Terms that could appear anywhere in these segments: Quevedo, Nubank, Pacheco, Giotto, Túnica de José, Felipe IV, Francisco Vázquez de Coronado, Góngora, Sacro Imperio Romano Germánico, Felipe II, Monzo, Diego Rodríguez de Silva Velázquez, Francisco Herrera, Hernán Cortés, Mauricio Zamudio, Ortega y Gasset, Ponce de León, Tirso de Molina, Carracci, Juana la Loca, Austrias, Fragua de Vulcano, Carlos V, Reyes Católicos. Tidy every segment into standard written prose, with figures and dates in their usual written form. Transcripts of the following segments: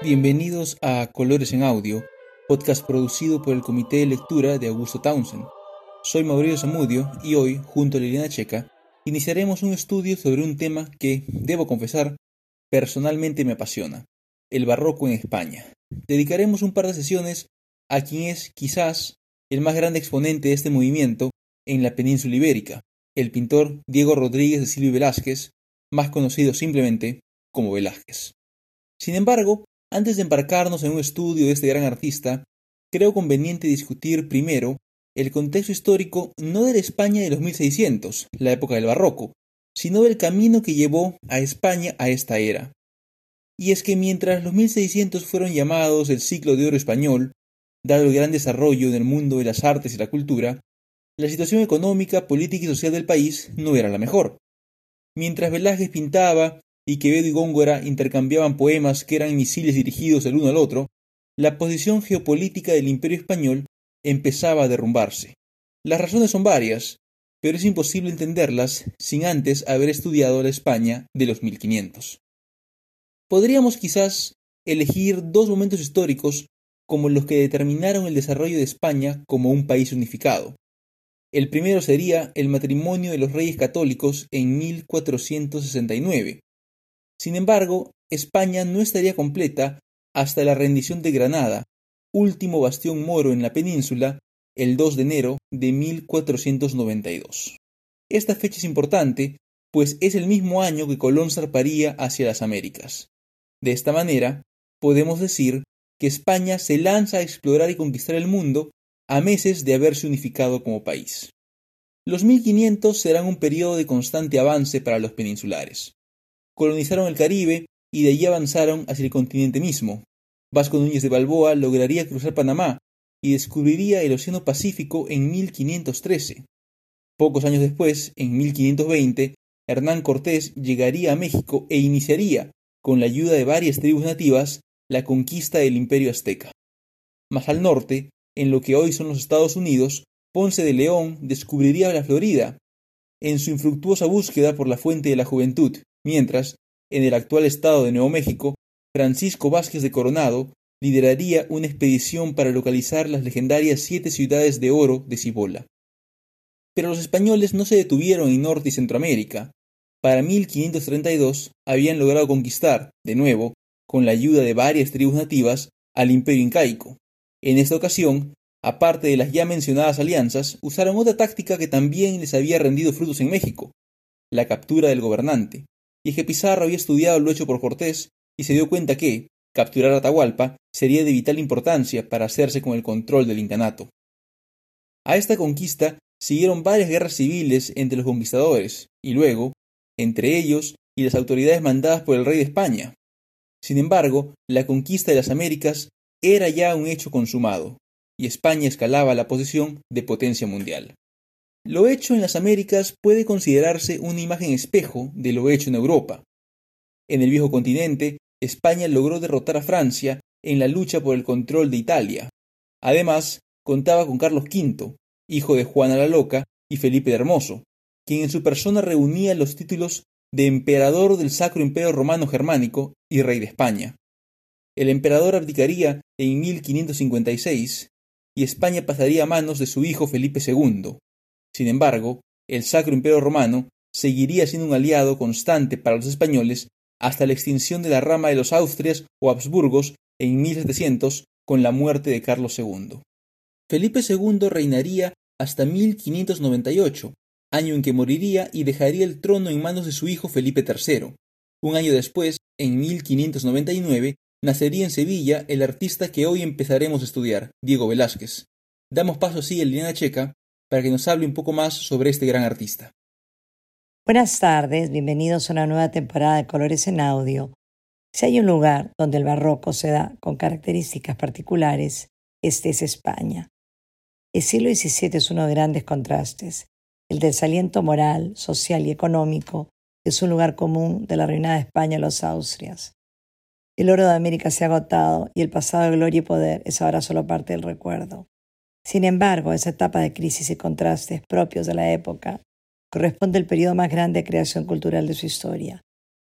Bienvenidos a Colores en Audio, podcast producido por el Comité de Lectura de Augusto Townsend. Soy Mauricio Zamudio y hoy, junto a Liliana Checa, iniciaremos un estudio sobre un tema que, debo confesar, personalmente me apasiona: el barroco en España. Dedicaremos un par de sesiones a quien es, quizás, el más grande exponente de este movimiento en la península ibérica, el pintor Diego Rodríguez de Silva Velázquez, más conocido simplemente como Velázquez. Sin embargo, antes de embarcarnos en un estudio de este gran artista, creo conveniente discutir primero el contexto histórico no de la España de los 1600, la época del barroco, sino del camino que llevó a España a esta era. Y es que mientras los 1600 fueron llamados el siglo de oro español, dado el gran desarrollo en el mundo de las artes y la cultura, la situación económica, política y social del país no era la mejor. Mientras Velázquez pintaba y Quevedo y Góngora intercambiaban poemas que eran misiles dirigidos el uno al otro, la posición geopolítica del Imperio Español empezaba a derrumbarse. Las razones son varias, pero es imposible entenderlas sin antes haber estudiado la España de los 1500. Podríamos quizás elegir dos momentos históricos como los que determinaron el desarrollo de España como un país unificado. El primero sería el matrimonio de los Reyes Católicos en 1469. Sin embargo, España no estaría completa hasta la rendición de Granada, último bastión moro en la península, el 2 de enero de 1492. Esta fecha es importante, pues es el mismo año que Colón zarparía hacia las Américas. De esta manera, podemos decir que España se lanza a explorar y conquistar el mundo a meses de haberse unificado como país. Los 1500 serán un periodo de constante avance para los peninsulares. Colonizaron el Caribe y de allí avanzaron hacia el continente mismo. Vasco Núñez de Balboa lograría cruzar Panamá y descubriría el Océano Pacífico en 1513. Pocos años después, en 1520, Hernán Cortés llegaría a México e iniciaría, con la ayuda de varias tribus nativas, la conquista del Imperio Azteca. Más al norte, en lo que hoy son los Estados Unidos, Ponce de León descubriría la Florida, en su infructuosa búsqueda por la fuente de la juventud. Mientras, en el actual estado de Nuevo México, Francisco Vázquez de Coronado lideraría una expedición para localizar las legendarias 7 Ciudades de Oro de Cibola. Pero los españoles no se detuvieron en Norte y Centroamérica. Para 1532 habían logrado conquistar, de nuevo, con la ayuda de varias tribus nativas, al Imperio Incaico. En esta ocasión, aparte de las ya mencionadas alianzas, usaron otra táctica que también les había rendido frutos en México: la captura del gobernante. Y es que Pizarro había estudiado lo hecho por Cortés y se dio cuenta que capturar a Atahualpa sería de vital importancia para hacerse con el control del incanato. A esta conquista siguieron varias guerras civiles entre los conquistadores y luego entre ellos y las autoridades mandadas por el rey de España. Sin embargo, la conquista de las Américas era ya un hecho consumado y España escalaba la posición de potencia mundial. Lo hecho en las Américas puede considerarse una imagen espejo de lo hecho en Europa. En el viejo continente, España logró derrotar a Francia en la lucha por el control de Italia. Además, contaba con Carlos V, hijo de Juana la Loca, y Felipe el Hermoso, quien en su persona reunía los títulos de emperador del Sacro Imperio Romano Germánico y rey de España. El emperador abdicaría en 1556 y España pasaría a manos de su hijo Felipe II. Sin embargo, el Sacro Imperio Romano seguiría siendo un aliado constante para los españoles hasta la extinción de la rama de los Austrias o Habsburgos en 1700 con la muerte de Carlos II. Felipe II reinaría hasta 1598, año en que moriría y dejaría el trono en manos de su hijo Felipe III. Un año después, en 1599, nacería en Sevilla el artista que hoy empezaremos a estudiar, Diego Velázquez. Damos paso así a Liliana Checa para que nos hable un poco más sobre este gran artista. Buenas tardes, bienvenidos a una nueva temporada de Colores en Audio. Si hay un lugar donde el barroco se da con características particulares, este es España. El siglo XVII es uno de grandes contrastes. El desaliento moral, social y económico es un lugar común de la arruinada España a los Austrias. El oro de América se ha agotado y el pasado de gloria y poder es ahora solo parte del recuerdo. Sin embargo, esa etapa de crisis y contrastes propios de la época corresponde al periodo más grande de creación cultural de su historia.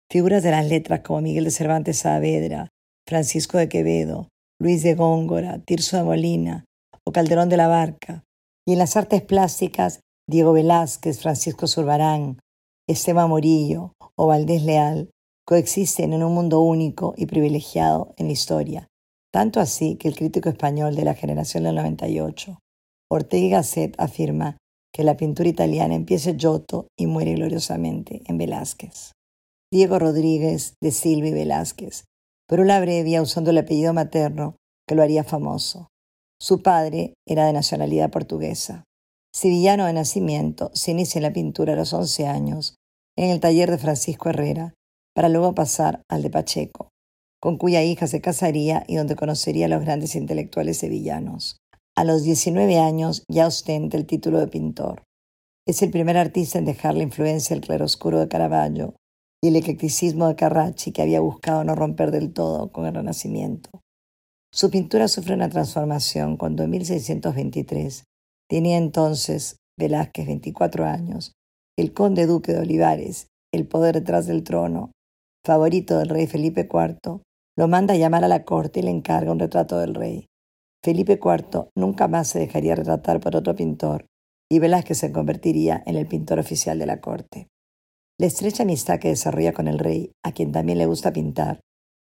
Figuras de las letras como Miguel de Cervantes Saavedra, Francisco de Quevedo, Luis de Góngora, Tirso de Molina o Calderón de la Barca, y en las artes plásticas Diego Velázquez, Francisco Zurbarán, Esteban Murillo o Valdés Leal coexisten en un mundo único y privilegiado en la historia, tanto así que el crítico español de la generación del 98, Ortega y Gasset, afirma que la pintura italiana empieza en Giotto y muere gloriosamente en Velázquez. Diego Rodríguez de Silva Velázquez, pero la abrevia usando el apellido materno que lo haría famoso. Su padre era de nacionalidad portuguesa. Sevillano de nacimiento, se inicia en la pintura a los 11 años en el taller de Francisco Herrera, para luego pasar al de Pacheco, con cuya hija se casaría y donde conocería a los grandes intelectuales sevillanos. A los 19 años ya ostenta el título de pintor. Es el primer artista en dejar la influencia del claroscuro de Caravaggio y el eclecticismo de Carracci, que había buscado no romper del todo con el Renacimiento. Su pintura sufre una transformación cuando en 1623 tenía entonces Velázquez 24 años, el conde duque de Olivares, el poder detrás del trono, favorito del rey Felipe IV, lo manda a llamar a la corte y le encarga un retrato del rey. Felipe IV nunca más se dejaría retratar por otro pintor y Velázquez se convertiría en el pintor oficial de la corte. La estrecha amistad que desarrolla con el rey, a quien también le gusta pintar,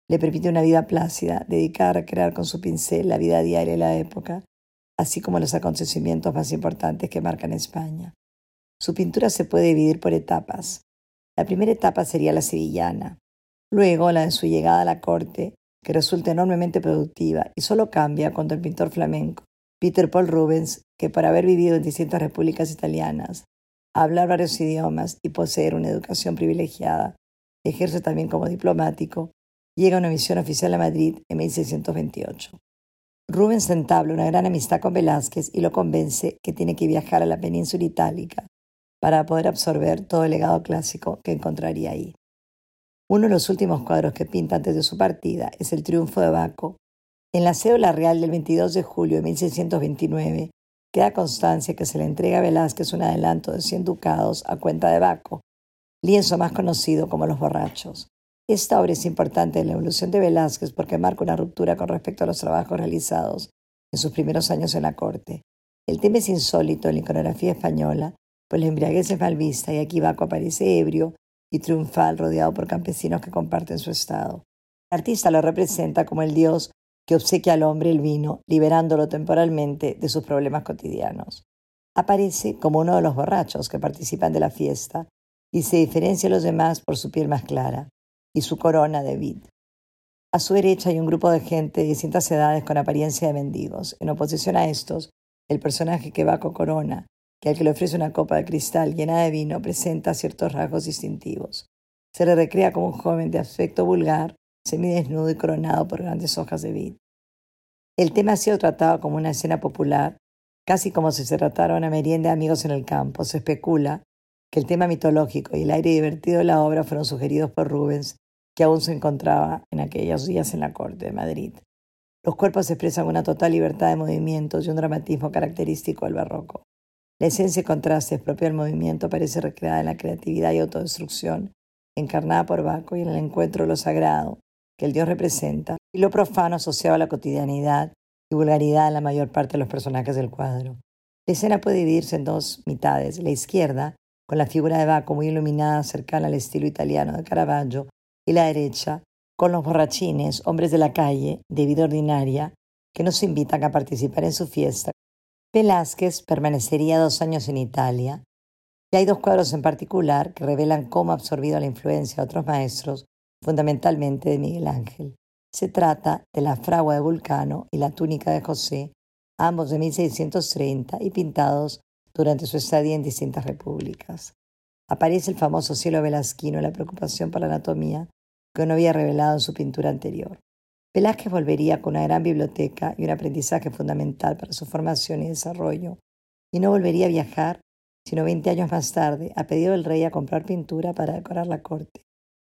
le permite una vida plácida, dedicada a recrear con su pincel la vida diaria de la época, así como los acontecimientos más importantes que marcan España. Su pintura se puede dividir por etapas. La primera etapa sería la sevillana, luego la de su llegada a la corte, que resulta enormemente productiva y solo cambia cuando el pintor flamenco Peter Paul Rubens, que por haber vivido en distintas repúblicas italianas, hablar varios idiomas y poseer una educación privilegiada, ejerce también como diplomático, llega a una misión oficial a Madrid en 1628. Rubens entabla una gran amistad con Velázquez y lo convence que tiene que viajar a la península itálica para poder absorber todo el legado clásico que encontraría ahí. Uno de los últimos cuadros que pinta antes de su partida es el Triunfo de Baco. En la cédula real del 22 de julio de 1629 queda constancia que se le entrega a Velázquez un adelanto de 100 ducados a cuenta de Baco, lienzo más conocido como Los Borrachos. Esta obra es importante en la evolución de Velázquez porque marca una ruptura con respecto a los trabajos realizados en sus primeros años en la corte. El tema es insólito en la iconografía española, pues la embriaguez es mal vista y aquí Baco aparece ebrio y triunfal rodeado por campesinos que comparten su estado. El artista lo representa como el dios que obsequia al hombre el vino, liberándolo temporalmente de sus problemas cotidianos. Aparece como uno de los borrachos que participan de la fiesta y se diferencia de los demás por su piel más clara y su corona de vid. A su derecha hay un grupo de gente de distintas edades con apariencia de mendigos. En oposición a estos, el personaje que Baco corona, que al que le ofrece una copa de cristal llena de vino, presenta ciertos rasgos distintivos. Se le recrea como un joven de aspecto vulgar, semidesnudo y coronado por grandes hojas de vid. El tema ha sido tratado como una escena popular, casi como si se tratara una merienda de amigos en el campo. Se especula que el tema mitológico y el aire divertido de la obra fueron sugeridos por Rubens, que aún se encontraba en aquellos días en la corte de Madrid. Los cuerpos expresan una total libertad de movimientos y un dramatismo característico del barroco. La esencia y contrastes propia del movimiento parece recreada en la creatividad y autodestrucción encarnada por Baco y en el encuentro de lo sagrado que el dios representa y lo profano asociado a la cotidianidad y vulgaridad en la mayor parte de los personajes del cuadro. La escena puede dividirse en dos mitades: la izquierda, con la figura de Baco muy iluminada, cercana al estilo italiano de Caravaggio, y la derecha, con los borrachines, hombres de la calle, de vida ordinaria, que nos invitan a participar en su fiesta. Velázquez permanecería 2 años en Italia, y hay 2 cuadros en particular que revelan cómo ha absorbido la influencia de otros maestros, fundamentalmente de Miguel Ángel. Se trata de La Fragua de Vulcano y La Túnica de José, ambos de 1630 y pintados durante su estadía en distintas repúblicas. Aparece el famoso cielo velasquino y la preocupación por la anatomía que no había revelado en su pintura anterior. Velázquez volvería con una gran biblioteca y un aprendizaje fundamental para su formación y desarrollo, y no volvería a viajar, sino 20 años más tarde, a pedido del rey, a comprar pintura para decorar la corte.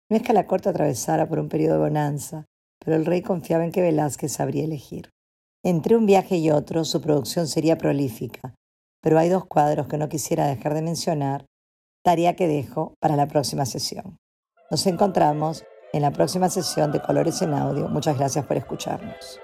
No es que la corte atravesara por un periodo de bonanza, pero el rey confiaba en que Velázquez sabría elegir. Entre un viaje y otro, su producción sería prolífica, pero hay 2 cuadros que no quisiera dejar de mencionar, tarea que dejo para la próxima sesión. Nos encontramos en la próxima sesión de Colores en Audio. Muchas gracias por escucharnos.